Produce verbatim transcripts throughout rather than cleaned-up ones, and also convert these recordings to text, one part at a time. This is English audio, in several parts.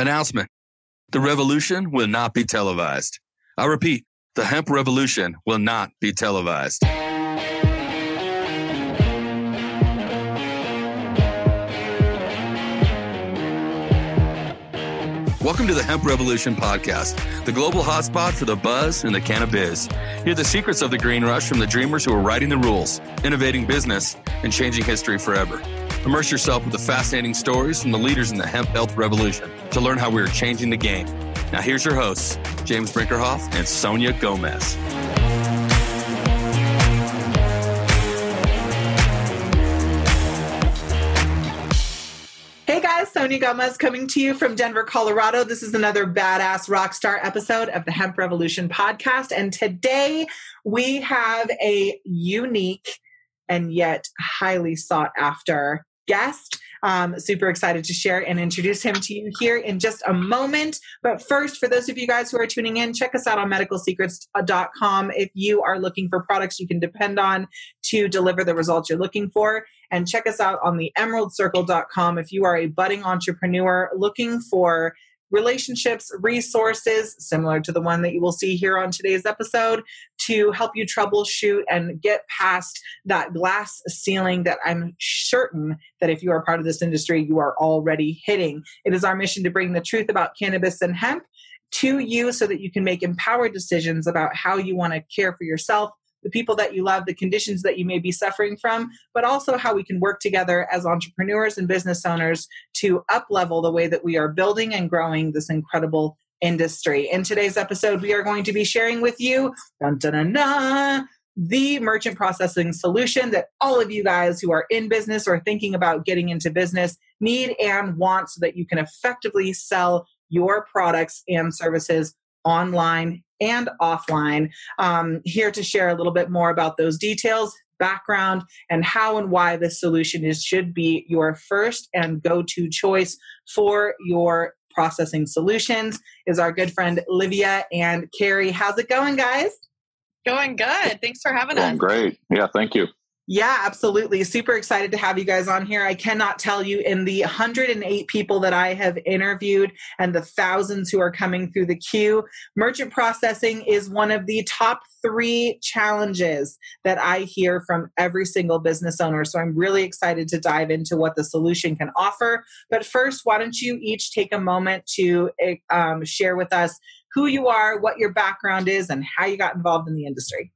Announcement. The revolution will not be televised. I repeat, the hemp revolution will not be televised. Welcome to the Hemp Revolution Podcast, the global hotspot for the buzz and the cannabis. Hear the secrets of the green rush from the dreamers who are writing the rules, innovating business, and changing history forever. Immerse yourself with the fascinating stories from the leaders in the hemp health revolution to learn how we are changing the game. Now here's your hosts, James Brinkerhoff and Sonia Gomez. Sonia Gomez coming to you from Denver, Colorado. This is another badass rock star episode of the Hemp Revolution Podcast. And today we have a unique and yet highly sought after guest. Um, super excited to share and introduce him to you here in just a moment. But first, for those of you guys who are tuning in, check us out on medical secrets dot com. If you are looking for products you can depend on to deliver the results you're looking for, and check us out on the emerald circle dot com. If you are a budding entrepreneur looking for relationships, resources, similar to the one that you will see here on today's episode, to help you troubleshoot and get past that glass ceiling that I'm certain that if you are part of this industry, you are already hitting. It is our mission to bring the truth about cannabis and hemp to you so that you can make empowered decisions about how you want to care for yourself, the people that you love, the conditions that you may be suffering from, but also how we can work together as entrepreneurs and business owners to up-level the way that we are building and growing this incredible industry. In today's episode, we are going to be sharing with you dun, dun, dun, dun, the merchant processing solution that all of you guys who are in business or thinking about getting into business need and want so that you can effectively sell your products and services online and offline. Um, here to share a little bit more about those details, background, and how and why this solution is should be your first and go-to choice for your processing solutions is our good friend Livia and Cary. How's it going, guys? Going good. Thanks for having going us. Great. Yeah, thank you. Yeah, absolutely. Super excited to have you guys on here. I cannot tell you in the one hundred eight people that I have interviewed and the thousands who are coming through the queue, merchant processing is one of the top three challenges that I hear from every single business owner. So I'm really excited to dive into what the solution can offer. But first, why don't you each take a moment to um, share with us who you are, what your background is, and how you got involved in the industry.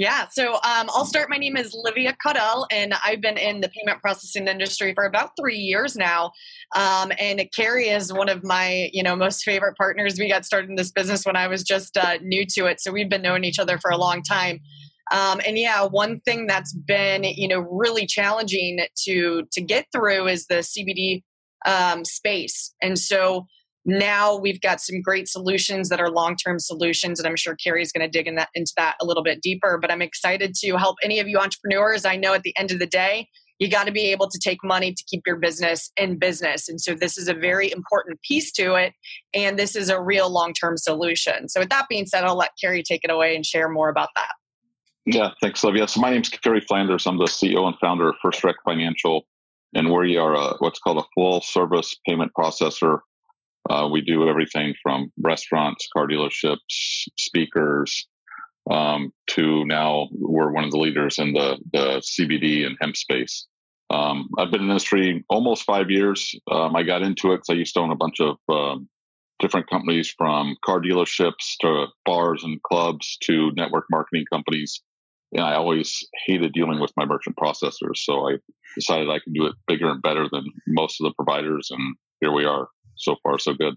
Yeah, so um, I'll start. My name is Livia Caudell, and I've been in the payment processing industry for about three years now. Um, and Cary is one of my, you know, most favorite partners. We got started in this business when I was just uh, new to it, so we've been knowing each other for a long time. Um, and yeah, one thing that's been, you know, really challenging to to get through is the C B D um, space, and so. Now we've got some great solutions that are long-term solutions, and I'm sure Cary's going to dig in that, into that a little bit deeper, but I'm excited to help any of you entrepreneurs. I know at the end of the day, you got to be able to take money to keep your business in business. And so this is a very important piece to it, and this is a real long-term solution. So with that being said, I'll let Cary take it away and share more about that. Yeah, thanks, Livia. So my name's Cary Flanders. I'm the C E O and founder of First Direct Financial, and we are a, what's called a full-service payment processor. Uh, we do everything from restaurants, car dealerships, speakers, um, to now we're one of the leaders in the, the C B D and hemp space. Um, I've been in the industry almost five years. Um, I got into it because I used to own a bunch of um, different companies, from car dealerships to bars and clubs to network marketing companies. And I always hated dealing with my merchant processors. So I decided I could do it bigger and better than most of the providers. And here we are. So far, so good.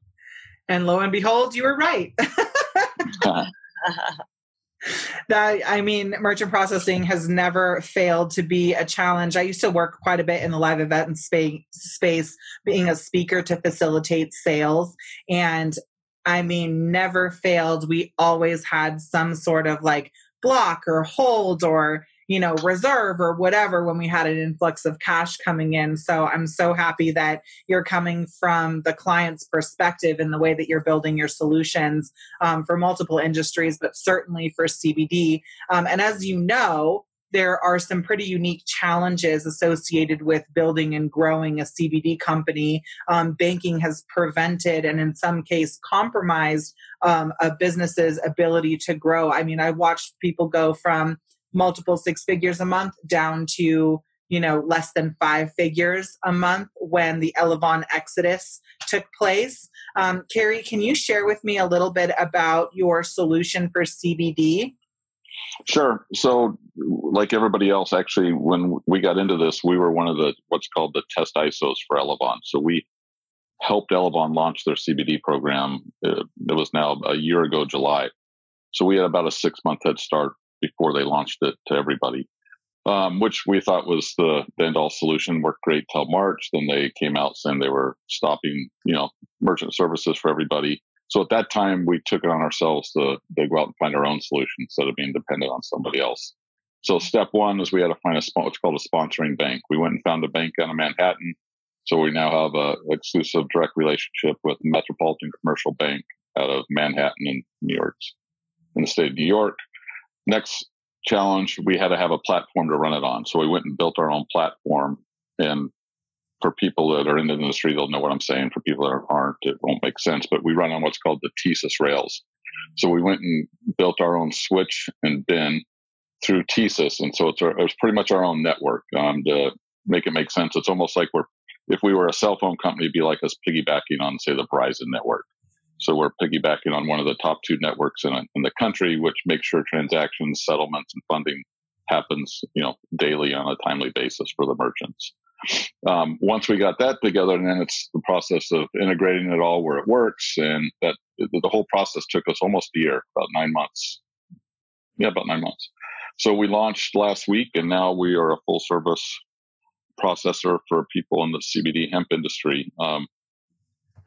And lo and behold, you were right. That, I mean, merchant processing has never failed to be a challenge. I used to work quite a bit in the live event space, space being a speaker to facilitate sales. And I mean, never failed. We always had some sort of like block or hold or you know, reserve or whatever when we had an influx of cash coming in. So I'm so happy that you're coming from the client's perspective in the way that you're building your solutions um, for multiple industries, but certainly for C B D. Um, and as you know, there are some pretty unique challenges associated with building and growing a C B D company. Um, banking has prevented and in some case compromised um, a business's ability to grow. I mean, I watched people go from multiple six figures a month down to, you know, less than five figures a month when the Elavon exodus took place. Um, Cary, can you share with me a little bit about your solution for C B D? Sure. So like everybody else, actually, when we got into this, we were one of the what's called the test I S Os for Elavon. So we helped Elavon launch their C B D program. Uh, it was now a year ago, July. So we had about a six-month head start before they launched it to everybody, um, which we thought was the end-all solution. Worked great till March. Then they came out saying they were stopping, you know, merchant services for everybody. So at that time, we took it on ourselves to, to go out and find our own solution instead of being dependent on somebody else. So step one is we had to find a what's called a sponsoring bank. We went and found a bank out of Manhattan. So we now have an exclusive direct relationship with Metropolitan Commercial Bank out of Manhattan in New York, in the state of New York. Next challenge, we had to have a platform to run it on. So we went and built our own platform. And for people that are in the industry, they'll know what I'm saying. For people that aren't, it won't make sense. But we run on what's called the T S Y S rails. So we went and built our own switch and bin through T S Y S. And so it's, our, it's pretty much our own network um, to make it make sense. It's almost like we're, if we were a cell phone company, it'd be like us piggybacking on, say, the Verizon network. So we're piggybacking on one of the top two networks in, in the country, which makes sure transactions, settlements, and funding happens, you know, daily on a timely basis for the merchants. Um, once we got that together, and then it's the process of integrating it all where it works, and that the whole process took us almost a year, about nine months. Yeah, about nine months. So we launched last week, and now we are a full-service processor for people in the C B D hemp industry. Um,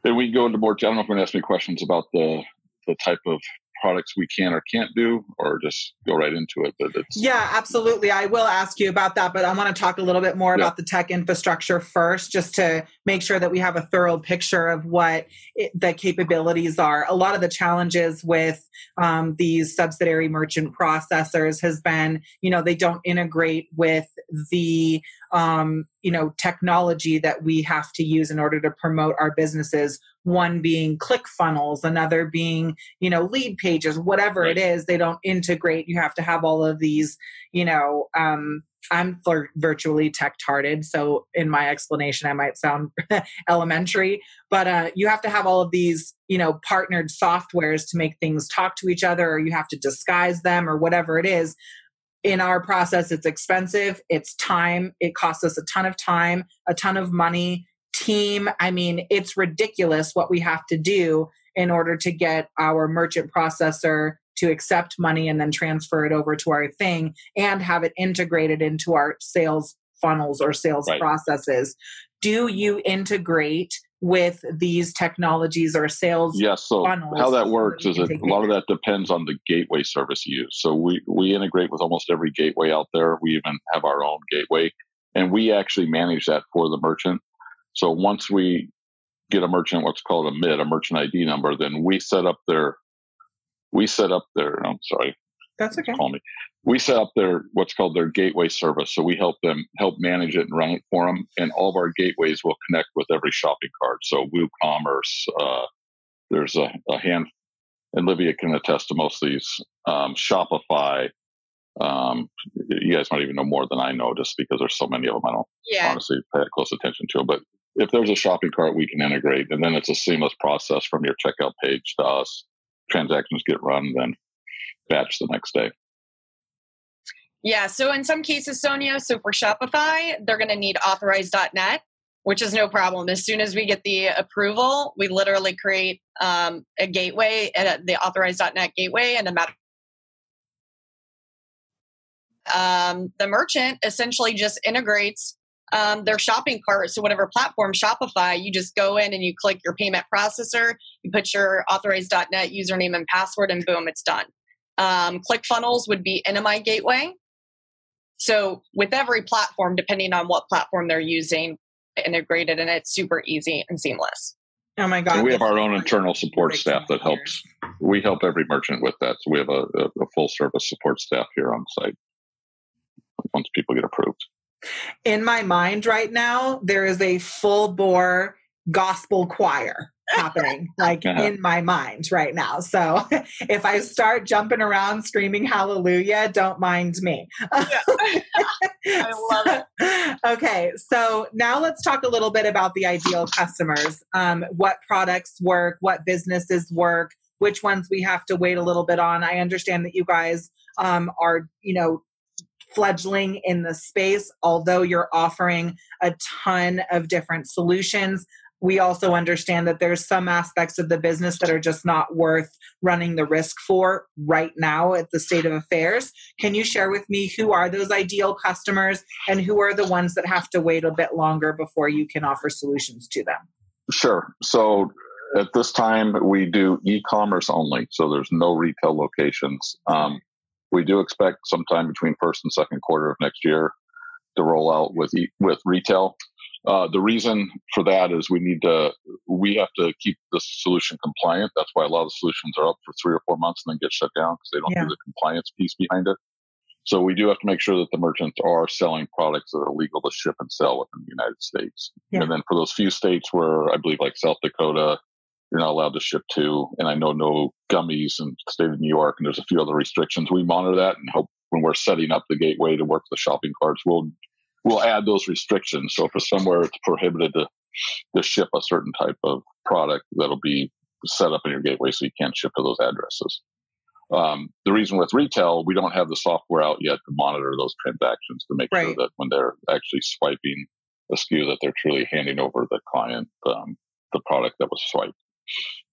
and we go into more. I don't know if you're going to ask me questions about the the type of products we can or can't do, or just go right into it. But it's yeah, absolutely. I will ask you about that, but I want to talk a little bit more yeah. about the tech infrastructure first, just to make sure that we have a thorough picture of what it, the capabilities are. A lot of the challenges with um, these subsidiary merchant processors has been, you know, they don't integrate with the um, you know, technology that we have to use in order to promote our businesses. One being ClickFunnels, another being, you know, lead pages, whatever right. it is, they don't integrate. You have to have all of these, you know, um, I'm virtually tech-tarded. So in my explanation, I might sound elementary, but uh, you have to have all of these, you know, partnered softwares to make things talk to each other, or you have to disguise them or whatever it is. In our process, it's expensive. It's time. It costs us a ton of time, a ton of money. Team. I mean, it's ridiculous what we have to do in order to get our merchant processor to accept money and then transfer it over to our thing and have it integrated into our sales funnels or sales right. processes. Do you integrate with these technologies or sales yes, so funnels? Yes. So how that works is a lot of that depends on the gateway service you use. So we, we integrate with almost every gateway out there. We even have our own gateway, and we actually manage that for the merchant. So once we get a merchant, what's called a M I D, a merchant I D number, then we set up their, we set up their, I'm sorry. That's okay. Call me. We set up their, what's called their gateway service. So we help them, help manage it and run it for them. And all of our gateways will connect with every shopping cart. So WooCommerce, uh, there's a, a hand, and Livia can attest to most of these, um, Shopify. Um, you guys might even know more than I know, just because there's so many of them. I don't yeah. honestly pay close attention to them, but if there's a shopping cart, we can integrate, and then it's a seamless process from your checkout page to us. Transactions get run, then batch the next day. Yeah. So in some cases, Sonia, so for Shopify, they're going to need Authorize dot net, which is no problem. As soon as we get the approval, we literally create um, a gateway, uh, the Authorize dot net gateway, and a map. Um, the merchant essentially just integrates um, their shopping cart. So whatever platform, Shopify, you just go in and you click your payment processor, you put your Authorize dot net username and password, and boom, it's done. Um, ClickFunnels would be N M I gateway. So with every platform, depending on what platform they're using, integrated, and it's super easy and seamless. Oh my God. And we have our own internal support staff that helps. We help every merchant with that. So we have a, a full service support staff here on site. once people get approved. In my mind right now, there is a full bore gospel choir happening, like uh-huh. in my mind right now. So if I start jumping around screaming hallelujah, don't mind me. Yeah. I love it. Okay. So now let's talk a little bit about the ideal customers. Um, what products work, what businesses work, which ones we have to wait a little bit on. I understand that you guys um, are, you know, fledgling in the space, although you're offering a ton of different solutions. We also understand that there's some aspects of the business that are just not worth running the risk for right now at the state of affairs. Can you share with me who are those ideal customers and who are the ones that have to wait a bit longer before you can offer solutions to them? Sure. So at this time, we do e-commerce only, so there's no retail locations. Um, we do expect sometime between first and second quarter of next year to roll out with e- with retail. Uh, the reason for that is we need to, we have to keep the solution compliant. That's why a lot of solutions are up for three or four months and then get shut down because they don't yeah. do the compliance piece behind it. So we do have to make sure that the merchants are selling products that are legal to ship and sell within the United States. Yeah. And then for those few states where I believe like South Dakota, you're not allowed to ship to, and I know no gummies in the state of New York, and there's a few other restrictions. We monitor that and hope when we're setting up the gateway to work the shopping carts, we'll We'll add those restrictions. So for somewhere it's prohibited to, to ship a certain type of product, that'll be set up in your gateway so you can't ship to those addresses. Um, the reason with retail, we don't have the software out yet to monitor those transactions to make right. sure that when they're actually swiping the S K U that they're truly handing over the client um, the product that was swiped.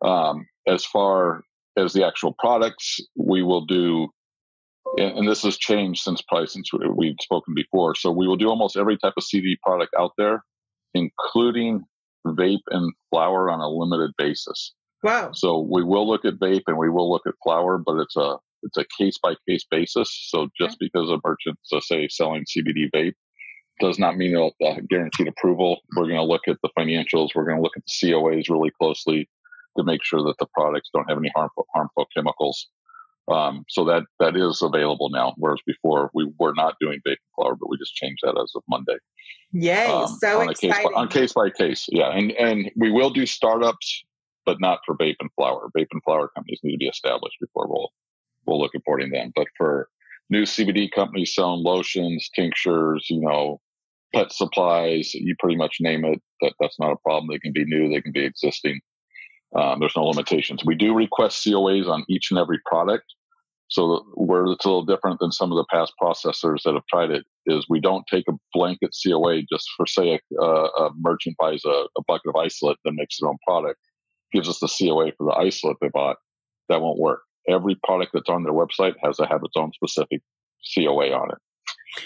Um, as far as the actual products, we will do. And this has changed since probably since we've spoken before. So we will do almost every type of C B D product out there, including vape and flower on a limited basis. Wow! So we will look at vape and we will look at flower, but it's a it's a case by case basis. So just okay. because a merchant, so say, selling C B D vape, does not mean it'll uh, guaranteed approval. We're going to look at the financials. We're going to look at the C O As really closely to make sure that the products don't have any harmful harmful chemicals. Um, so that, that is available now, whereas before we were not doing vape and flower, but we just changed that as of Monday. Yay, um, so on exciting. Case by, on case by case, yeah. And and we will do startups, but not for vape and flower. Vape and flower companies need to be established before we'll, we'll look at boarding them. But for new C B D companies selling lotions, tinctures, you know, pet supplies, you pretty much name it, that, that's not a problem. They can be new, they can be existing. Um, there's no limitations. We do request C O As on each and every product. So where it's a little different than some of the past processors that have tried it is we don't take a blanket C O A just for, say, a, a merchant buys a, a bucket of isolate that makes their own product, gives us the C O A for the isolate they bought. That won't work. Every product that's on their website has to have its own specific C O A on it.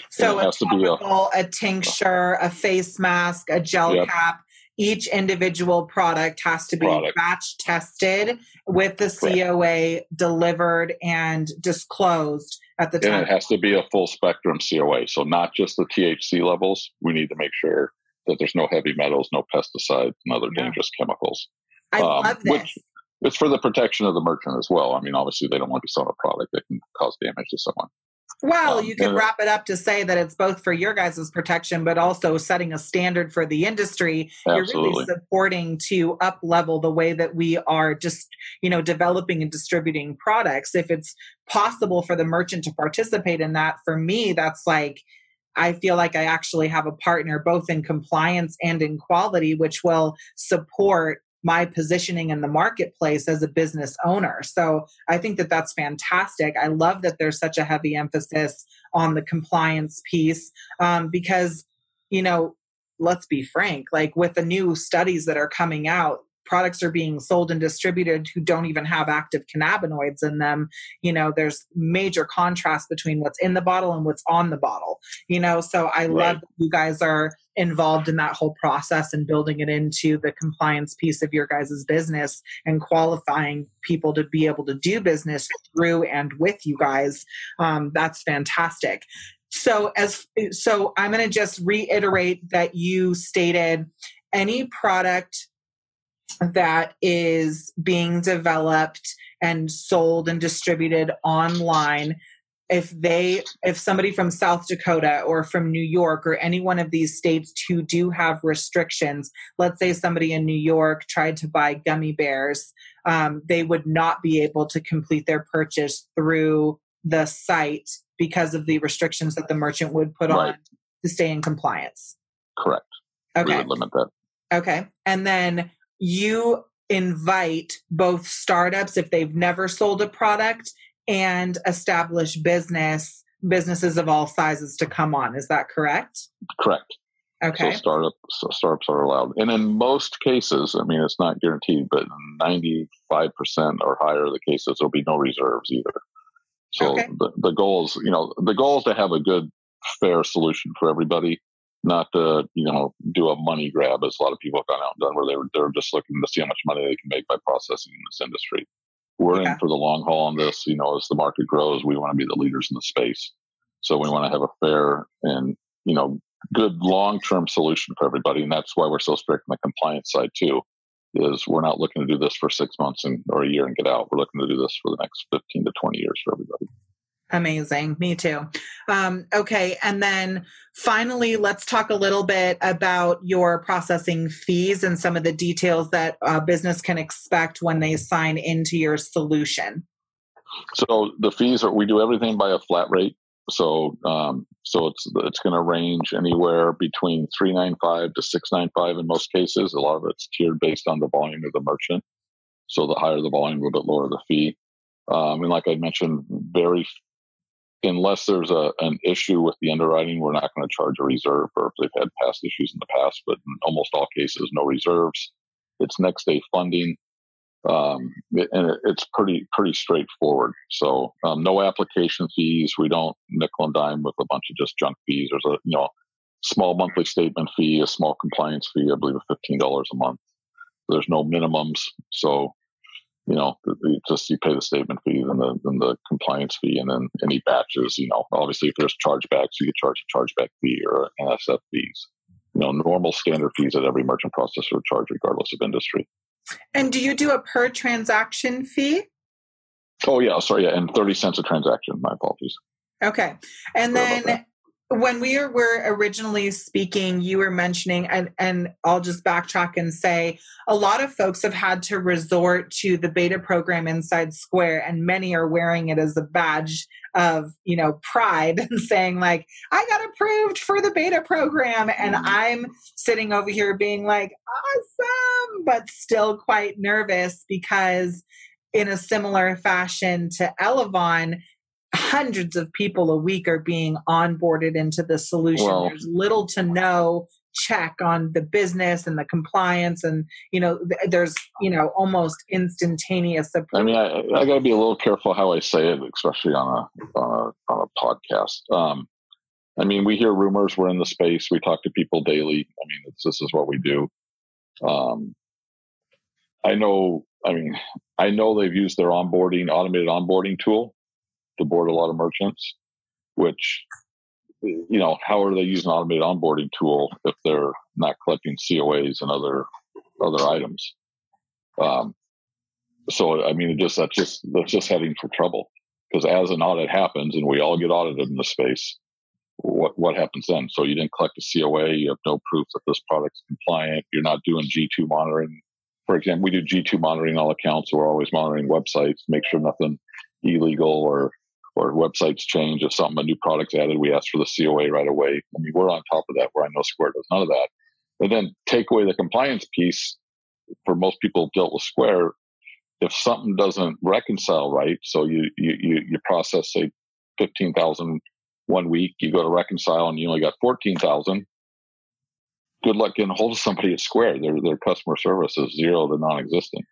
So it has topical, to be a, a tincture, a face mask, a gel yep. cap. Each individual product has to be product. batch tested with the C O A right. delivered and disclosed at the time. And it has to be a full spectrum C O A. So not just the T H C levels. We need to make sure that there's no heavy metals, no pesticides, and other yeah. dangerous chemicals. I um, love this. Which, it's for the protection of the merchant as well. I mean, obviously, they don't want to be selling a product that can cause damage to someone. Well, um, you can wrap it up to say that it's both for your guys' protection, but also setting a standard for the industry. Absolutely. You're really supporting to up-level the way that we are just, you know, developing and distributing products. If it's possible for the merchant to participate in that, for me, that's like, I feel like I actually have a partner both in compliance and in quality, which will support my positioning in the marketplace as a business owner. So I think that that's fantastic. I love that there's such a heavy emphasis on the compliance piece um, because, you know, let's be frank, like with the new studies that are coming out, products are being sold and distributed who don't even have active cannabinoids in them. You know, there's major contrast between what's in the bottle and what's on the bottle, you know, so I right. love that you guys are involved in that whole process and building it into the compliance piece of your guys' business and qualifying people to be able to do business through and with you guys. Um, that's fantastic. So as, so I'm going to just reiterate that you stated any product that is being developed and sold and distributed online if they, if somebody from South Dakota or from New York or any one of these states who do have restrictions, let's say somebody in New York tried to buy gummy bears, um, they would not be able to complete their purchase through the site because of the restrictions that the merchant would put right. on to stay in compliance. Correct. Okay. We would limit that. Okay. And then you invite both startups, if they've never sold a product, and established business, businesses of all sizes to come on. Is that correct? Correct. Okay. So startups, so startups are allowed. And in most cases, I mean, it's not guaranteed, but ninety-five percent or higher of the cases, there'll be no reserves either. So okay. the, the goal is, you know, the goal is to have a good, fair solution for everybody, not to, you know, do a money grab, as a lot of people have gone out and done, where they were, they're just looking to see how much money they can make by processing in this industry. We're okay. in for the long haul on this. You know, as the market grows, we want to be the leaders in the space. So we want to have a fair and, you know, good long-term solution for everybody. And that's why we're so strict on the compliance side too, is we're not looking to do this for six months and or a year and get out. We're looking to do this for the next fifteen to twenty years for everybody. Amazing. Me too. Um, okay. And then finally, let's talk a little bit about your processing fees and some of the details that a business can expect when they sign into your solution. So the fees are, we do everything by a flat rate. So, um, so it's, it's going to range anywhere between three ninety-five to six ninety-five in most cases. A lot of it's tiered based on the volume of the merchant. So the higher the volume, a little bit lower the fee. Um, and like I mentioned, very Unless there's a an issue with the underwriting, we're not going to charge a reserve, or if they've had past issues in the past, but in almost all cases, no reserves. It's next day funding, um, and it's pretty pretty straightforward. So um, no application fees. We don't nickel and dime with a bunch of just junk fees. There's a you know small monthly statement fee, a small compliance fee, I believe, of fifteen dollars a month. There's no minimums. So You know, just you pay the statement fee and the, and the compliance fee, and then any batches. You know, obviously, if there's chargebacks, you get charged a chargeback fee or N S F fees. You know, normal standard fees that every merchant processor would charge, regardless of industry. And do you do a per transaction fee? Oh yeah, sorry, yeah, and thirty cents a transaction. My apologies. Okay, and sorry then. When we were originally speaking, you were mentioning, and, and I'll just backtrack and say, a lot of folks have had to resort to the beta program inside Square, and many are wearing it as a badge of, you know, pride and saying like, I got approved for the beta program. And I'm sitting over here being like, awesome, but still quite nervous, because in a similar fashion to Elavon, hundreds of people a week are being onboarded into the solution. Well, there's little to no check on the business and the compliance, and you know, th- there's you know almost instantaneous approval. I mean, I, I got to be a little careful how I say it, especially on a on a, on a podcast. Um, I mean, we hear rumors. We're in the space. We talk to people daily. I mean, it's, this is what we do. Um, I know. I mean, I know they've used their onboarding automated onboarding tool to board a lot of merchants, which, you know, how are they using an automated onboarding tool if they're not collecting C O As and other other items? Um, so, I mean, it just that's just that's just heading for trouble, because as an audit happens, and we all get audited in the space, what what happens then? So you didn't collect a C O A, you have no proof that this product's compliant, you're not doing G two monitoring. For example, we do G two monitoring all accounts, so we're always monitoring websites, make sure nothing illegal or or websites change. If something, a new product's added, we ask for the C O A right away. I mean, we're on top of that, where I know Square does none of that. And then take away the compliance piece. For most people dealt with Square, if something doesn't reconcile right, so you you you process, say, fifteen thousand one week, you go to reconcile and you only got fourteen thousand, good luck getting a hold of somebody at Square. Their their customer service is zero to non-existent.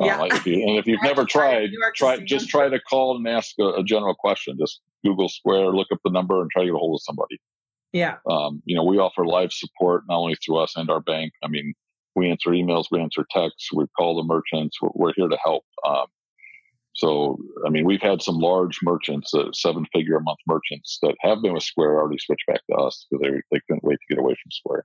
Yeah. Uh, if you, and if you've never tried, try just try to call and ask a, a general question. Just Google Square, look up the number, and try to get a hold of somebody. Yeah. Um, you know, we offer live support, not only through us and our bank. I mean, we answer emails, we answer texts, we call the merchants. We're, we're here to help. Um, so, I mean, we've had some large merchants, uh, seven-figure a month merchants that have been with Square already switch back to us because they they couldn't wait to get away from Square.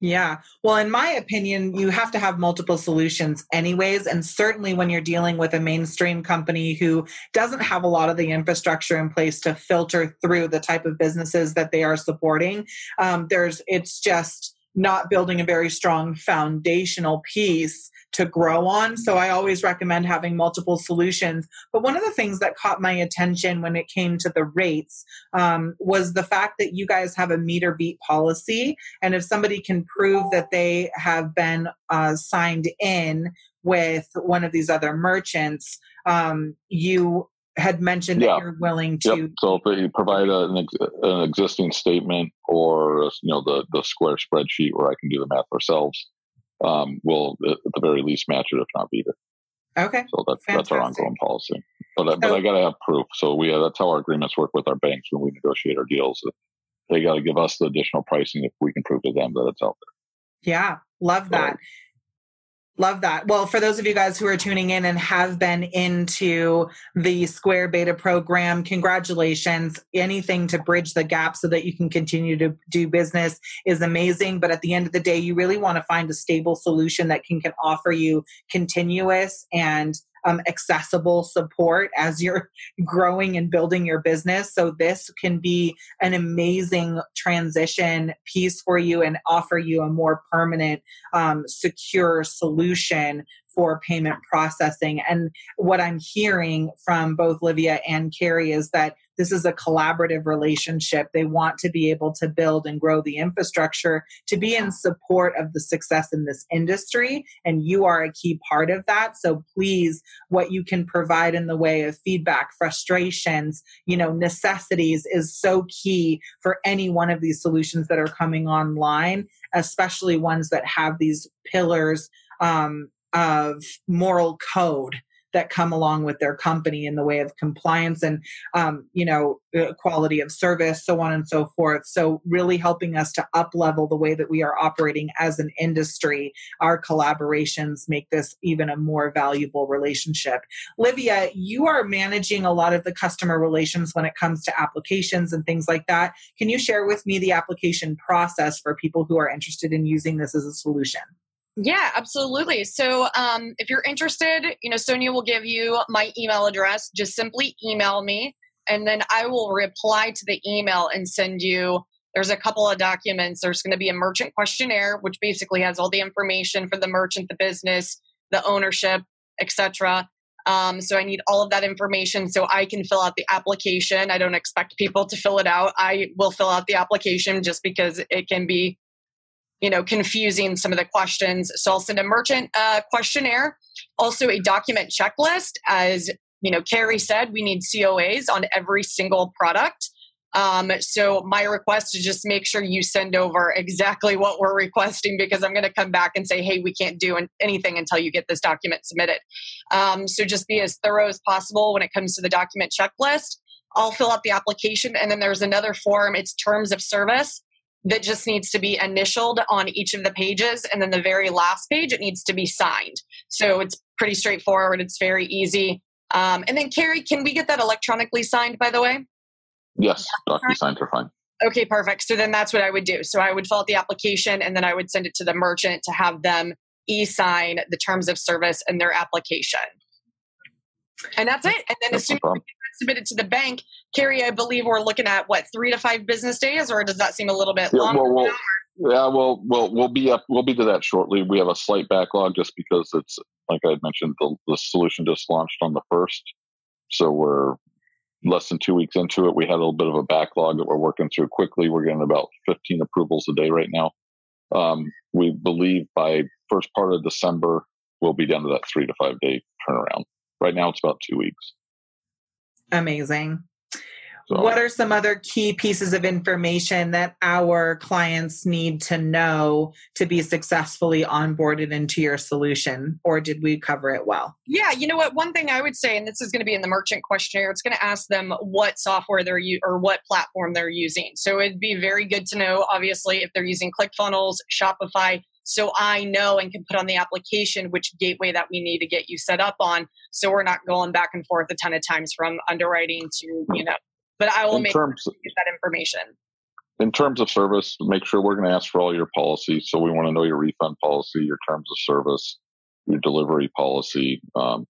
Yeah. Well, in my opinion, you have to have multiple solutions anyways. And certainly when you're dealing with a mainstream company who doesn't have a lot of the infrastructure in place to filter through the type of businesses that they are supporting, um, there's it's just not building a very strong foundational piece to grow on. So I always recommend having multiple solutions. But one of the things that caught my attention when it came to the rates um, was the fact that you guys have a meter beat policy. And if somebody can prove that they have been uh, signed in with one of these other merchants, um, you had mentioned yeah. that you're willing to... Yep. So if you provide a, an, ex- an existing statement or you know the, the Square spreadsheet where I can do the math ourselves, um, we'll at the very least match it, if not beat it. Okay. So that's, that's our ongoing policy. But, so, but I got to have proof. So we uh, that's how our agreements work with our banks when we negotiate our deals. They got to give us the additional pricing if we can prove to them that it's out there. Yeah, love that. So, Love that. Well, for those of you guys who are tuning in and have been into the Square Beta program, congratulations. Anything to bridge the gap so that you can continue to do business is amazing. But at the end of the day, you really want to find a stable solution that can, can offer you continuous and um, accessible support as you're growing and building your business. So this can be an amazing transition piece for you and offer you a more permanent, um, secure solution for payment processing. And what I'm hearing from both Livia and Cary is that this is a collaborative relationship. They want to be able to build and grow the infrastructure to be in support of the success in this industry. And you are a key part of that. So please, what you can provide in the way of feedback, frustrations, you know, necessities is so key for any one of these solutions that are coming online, especially ones that have these pillars, um, of moral code that come along with their company in the way of compliance and, um, you know, quality of service, so on and so forth. So really helping us to up level the way that we are operating as an industry. Our collaborations make this even a more valuable relationship. Livia, you are managing a lot of the customer relations when it comes to applications and things like that. Can you share with me the application process for people who are interested in using this as a solution? Yeah, absolutely. So um, if you're interested, you know, Sonia will give you my email address. Just simply email me and then I will reply to the email and send you, there's a couple of documents. There's going to be a merchant questionnaire, which basically has all the information for the merchant, the business, the ownership, et cetera. Um, so I need all of that information so I can fill out the application. I don't expect people to fill it out. I will fill out the application just because it can be you know, confusing some of the questions. So I'll send a merchant uh, questionnaire, also a document checklist. As, you know, Cary said, we need C O As on every single product. Um, so my request is just make sure you send over exactly what we're requesting because I'm going to come back and say, hey, we can't do anything until you get this document submitted. Um, so just be as thorough as possible when it comes to the document checklist. I'll fill out the application and then there's another form. It's terms of service. That just needs to be initialed on each of the pages. And then the very last page, it needs to be signed. So it's pretty straightforward. It's very easy. Um, and then Cary, can we get that electronically signed, by the way? Yes, DocuSigns are fine. Okay, perfect. So then that's what I would do. So I would fill out the application and then I would send it to the merchant to have them e-sign the terms of service and their application. And that's it. And then that's as soon no as submitted to the bank, Cary, I believe we're looking at what three to five business days, or does that seem a little bit yeah, longer? Well, we'll, yeah, well, we'll we'll be up. We'll be to that shortly. We have a slight backlog just because it's like I mentioned, the, the solution just launched on the first, so we're less than two weeks into it. We had a little bit of a backlog that we're working through quickly. We're getting about fifteen approvals a day right now. Um, we believe by first part of December we'll be down to that three to five day turnaround. Right now it's about two weeks. Amazing. So, what are some other key pieces of information that our clients need to know to be successfully onboarded into your solution? Or did we cover it well? Yeah, you know what? One thing I would say, and this is going to be in the merchant questionnaire, it's going to ask them what software they're u- or what platform they're using. So it'd be very good to know, obviously, if they're using ClickFunnels, Shopify, so I know and can put on the application which gateway that we need to get you set up on. So we're not going back and forth a ton of times from underwriting to, you know, but I will in make sure you get that information. In terms of service, make sure we're going to ask for all your policies. So we want to know your refund policy, your terms of service, your delivery policy. Um,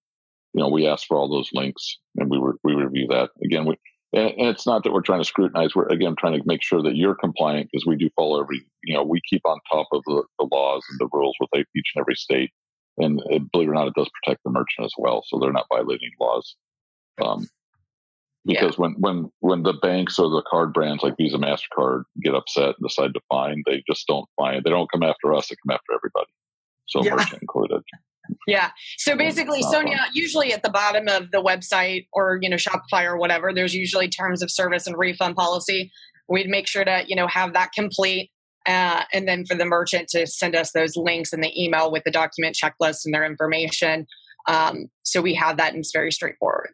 you know, we ask for all those links, and we re- we review that. Again, we and it's not that we're trying to scrutinize. We're again trying to make sure that you're compliant, because we do follow every. You know, we keep on top of the, the laws and the rules with each and every state. And believe it or not, it does protect the merchant as well, so they're not violating laws. Um, because yeah. when, when when the banks or the card brands like Visa, MasterCard get upset and decide to fine, they just don't fine. They don't come after us; they come after everybody, so yeah. merchant included. Yeah. So basically, Sonia, usually at the bottom of the website or you know Shopify or whatever, there's usually terms of service and refund policy. We'd make sure to you know have that complete. Uh, and then for the merchant to send us those links in the email with the document checklist and their information. Um, so we have that, and it's very straightforward.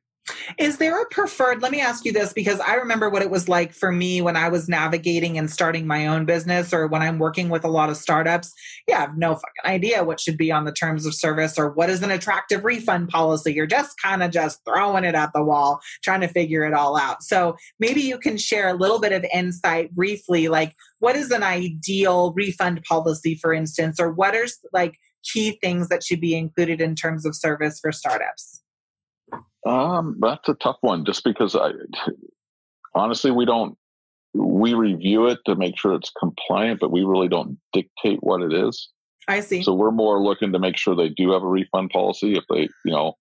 Is there a preferred, let me ask you this, because I remember what it was like for me when I was navigating and starting my own business, or when I'm working with a lot of startups. Yeah, I have no fucking idea what should be on the terms of service or what is an attractive refund policy. You're just kind of just throwing it at the wall, trying to figure it all out. So maybe you can share a little bit of insight briefly, like what is an ideal refund policy, for instance, or what are like key things that should be included in terms of service for startups? Um, that's a tough one, just because I, honestly, we don't, we review it to make sure it's compliant, but we really don't dictate what it is. I see. So we're more looking to make sure they do have a refund policy if they, you know,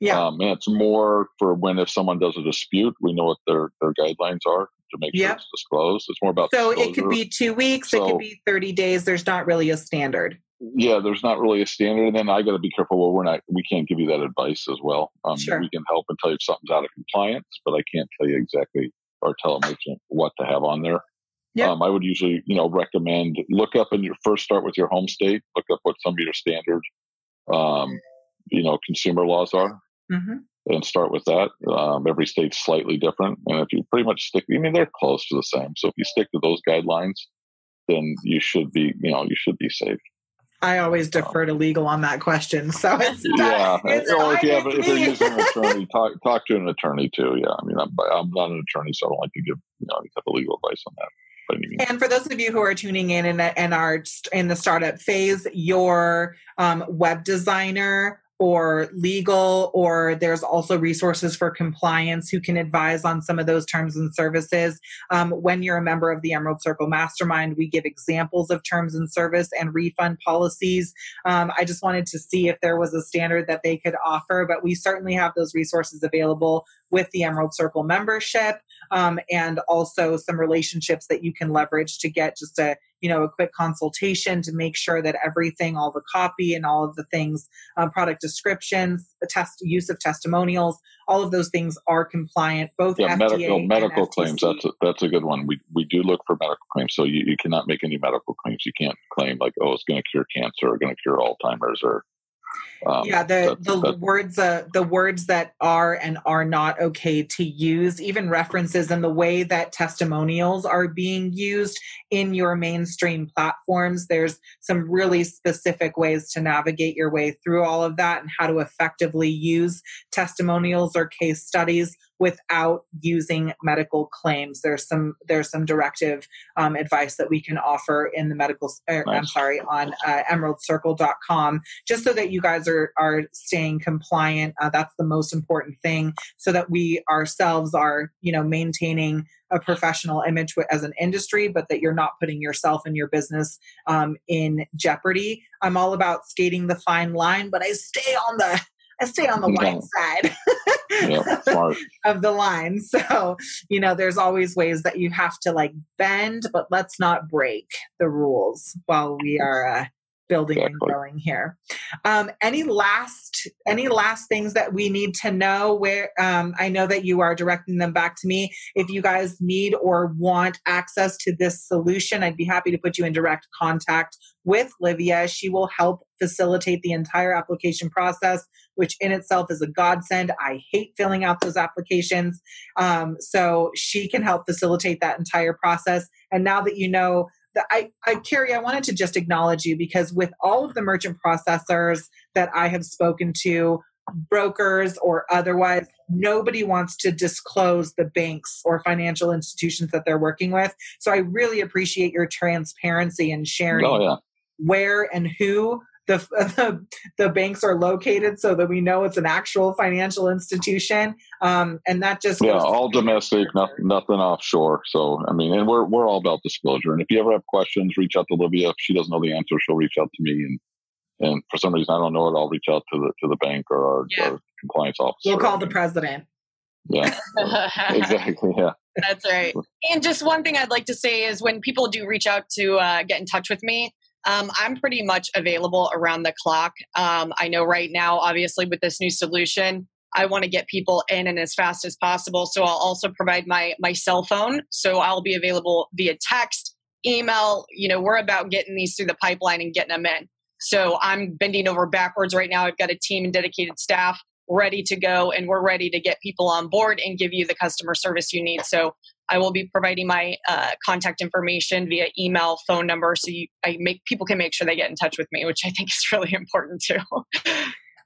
yeah. Um, and it's more for when, if someone does a dispute, we know what their, their guidelines are to make sure yep. it's disclosed. It's more about, so disclosure. It could be two weeks, so, it could be thirty days. There's not really a standard. Yeah, there's not really a standard, and then I got to be careful. Well, we're not, we can't give you that advice as well. Um, sure. We can help and tell you if something's out of compliance, but I can't tell you exactly or tell a merchant what to have on there. Yeah. Um, I would usually, you know, recommend look up in your first start with your home state. Look up what some of your standard, um, you know, consumer laws are, mm-hmm. and start with that. Um, every state's slightly different, and if you pretty much stick, I mean, they're close to the same. So if you stick to those guidelines, then you should be, you know, you should be safe. I always defer to legal on that question. So it's not, yeah, it's or if, you have, if you're using an attorney, talk, talk to an attorney too. Yeah, I mean, I'm, I'm not an attorney, so I don't like to give you know any type of legal advice on that. But anyway. And for those of you who are tuning in and, and are in the startup phase, your um, web designer or legal, or there's also resources for compliance who can advise on some of those terms and services. Um, when you're a member of the Emerald Circle Mastermind, we give examples of terms and service and refund policies. Um, I just wanted to see if there was a standard that they could offer, but we certainly have those resources available with the Emerald Circle membership, um, and also some relationships that you can leverage to get just a you know, a quick consultation to make sure that everything, all the copy and all of the things, um, product descriptions, the test use of testimonials, all of those things are compliant. Both yeah, F D A medical and medical F T C. Claims. That's a, that's a good one. We we do look for medical claims. So you, you cannot make any medical claims. You can't claim like, oh, it's going to cure cancer or going to cure Alzheimer's or. Um, yeah, the, that's, the that's, words uh, the words that are and are not okay to use, even references and the way that testimonials are being used in your mainstream platforms. There's some really specific ways to navigate your way through all of that and how to effectively use testimonials or case studies without using medical claims. There's some there's some directive um, advice that we can offer in the medical, er, nice. I'm sorry, on uh, emerald circle dot com, just so that you guys are, are staying compliant. Uh, that's the most important thing, so that we ourselves are, you know, maintaining a professional image as an industry, but that you're not putting yourself and your business um, in jeopardy. I'm all about skating the fine line, but I stay on the I stay on the white side yeah, smart. of the line. So, you know, there's always ways that you have to like bend, but let's not break the rules while we are uh, building exactly. and growing here. Um, any last, any last things that we need to know where, um, I know that you are directing them back to me. If you guys need or want access to this solution, I'd be happy to put you in direct contact with Livia. She will help facilitate the entire application process, which in itself is a godsend. I hate filling out those applications. Um, so she can help facilitate that entire process. And now that you know that I, I, Cary, I wanted to just acknowledge you, because with all of the merchant processors that I have spoken to, brokers or otherwise, nobody wants to disclose the banks or financial institutions that they're working with. So I really appreciate your transparency and sharing oh, yeah. where and who the, the the banks are located, so that we know it's an actual financial institution. Um, and that just yeah, all domestic, nothing, nothing offshore. So I mean, and we're we're all about disclosure. And if you ever have questions, reach out to Livia. If she doesn't know the answer, she'll reach out to me. And And for some reason, I don't know it, I'll reach out to the to the bank or our, yeah. our compliance officer. We'll call the president. Yeah, exactly. Yeah, that's right. And just one thing I'd like to say is when people do reach out to uh, get in touch with me, um, I'm pretty much available around the clock. Um, I know right now, obviously, with this new solution, I want to get people in and as fast as possible. So I'll also provide my my cell phone. So I'll be available via text, email. You know, we're about getting these through the pipeline and getting them in. So I'm bending over backwards right now. I've got a team and dedicated staff ready to go, and we're ready to get people on board and give you the customer service you need. So I will be providing my uh, contact information via email, phone number, so you, I make people can make sure they get in touch with me, which I think is really important too.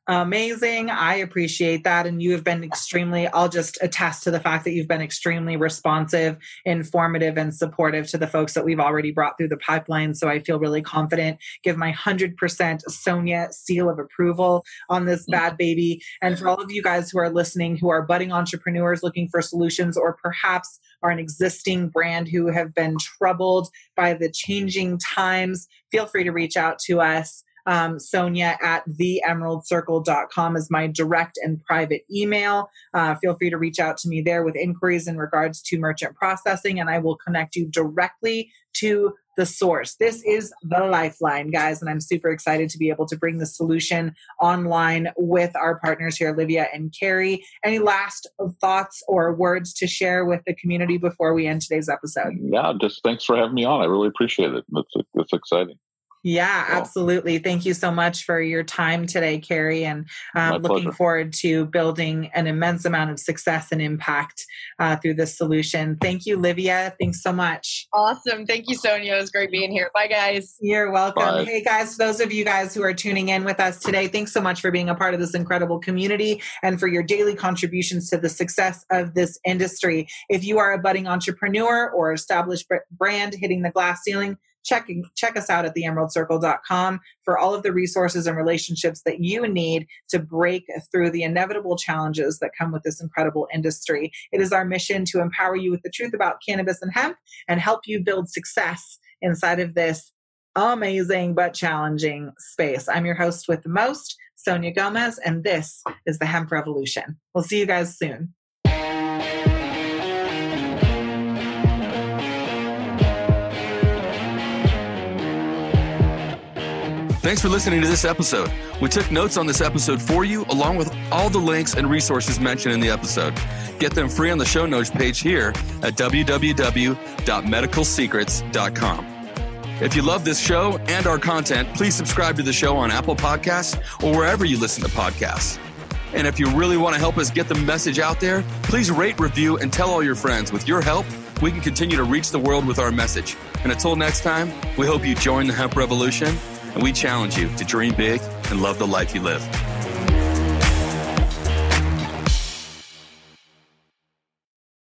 Amazing. I appreciate that. And you have been extremely, I'll just attest to the fact that you've been extremely responsive, informative, and supportive to the folks that we've already brought through the pipeline. So I feel really confident. Give my one hundred percent Sonia seal of approval on this bad baby. And for all of you guys who are listening, who are budding entrepreneurs looking for solutions, or perhaps are an existing brand who have been troubled by the changing times, feel free to reach out to us. Um, Sonia at the emerald circle dot com is my direct and private email. Uh, feel free to reach out to me there with inquiries in regards to merchant processing, and I will connect you directly to the source. This is the lifeline, guys, and I'm super excited to be able to bring the solution online with our partners here, Livia and Cary. Any last thoughts or words to share with the community before we end today's episode? Yeah, just thanks for having me on. I really appreciate it. It's, it's exciting. Yeah, absolutely. Thank you so much for your time today, Cary. And um, looking pleasure. forward to building an immense amount of success and impact uh, through this solution. Thank you, Livia. Thanks so much. Awesome. Thank you, Sonia. It was great being here. Bye, guys. You're welcome. Bye. Hey, guys, those of you guys who are tuning in with us today, thanks so much for being a part of this incredible community and for your daily contributions to the success of this industry. If you are a budding entrepreneur or established brand hitting the glass ceiling, Check, check us out at the emerald circle dot com for all of the resources and relationships that you need to break through the inevitable challenges that come with this incredible industry. It is our mission to empower you with the truth about cannabis and hemp and help you build success inside of this amazing but challenging space. I'm your host with the most, Sonia Gomez, and this is the Hemp Revolution. We'll see you guys soon. Thanks for listening to this episode. We took notes on this episode for you, along with all the links and resources mentioned in the episode. Get them free on the show notes page here at w w w dot medical secrets dot com. If you love this show and our content, please subscribe to the show on Apple Podcasts or wherever you listen to podcasts. And if you really want to help us get the message out there, please rate, review, and tell all your friends. With your help, we can continue to reach the world with our message. And until next time, we hope you join the Hemp Revolution. And we challenge you to dream big and love the life you live.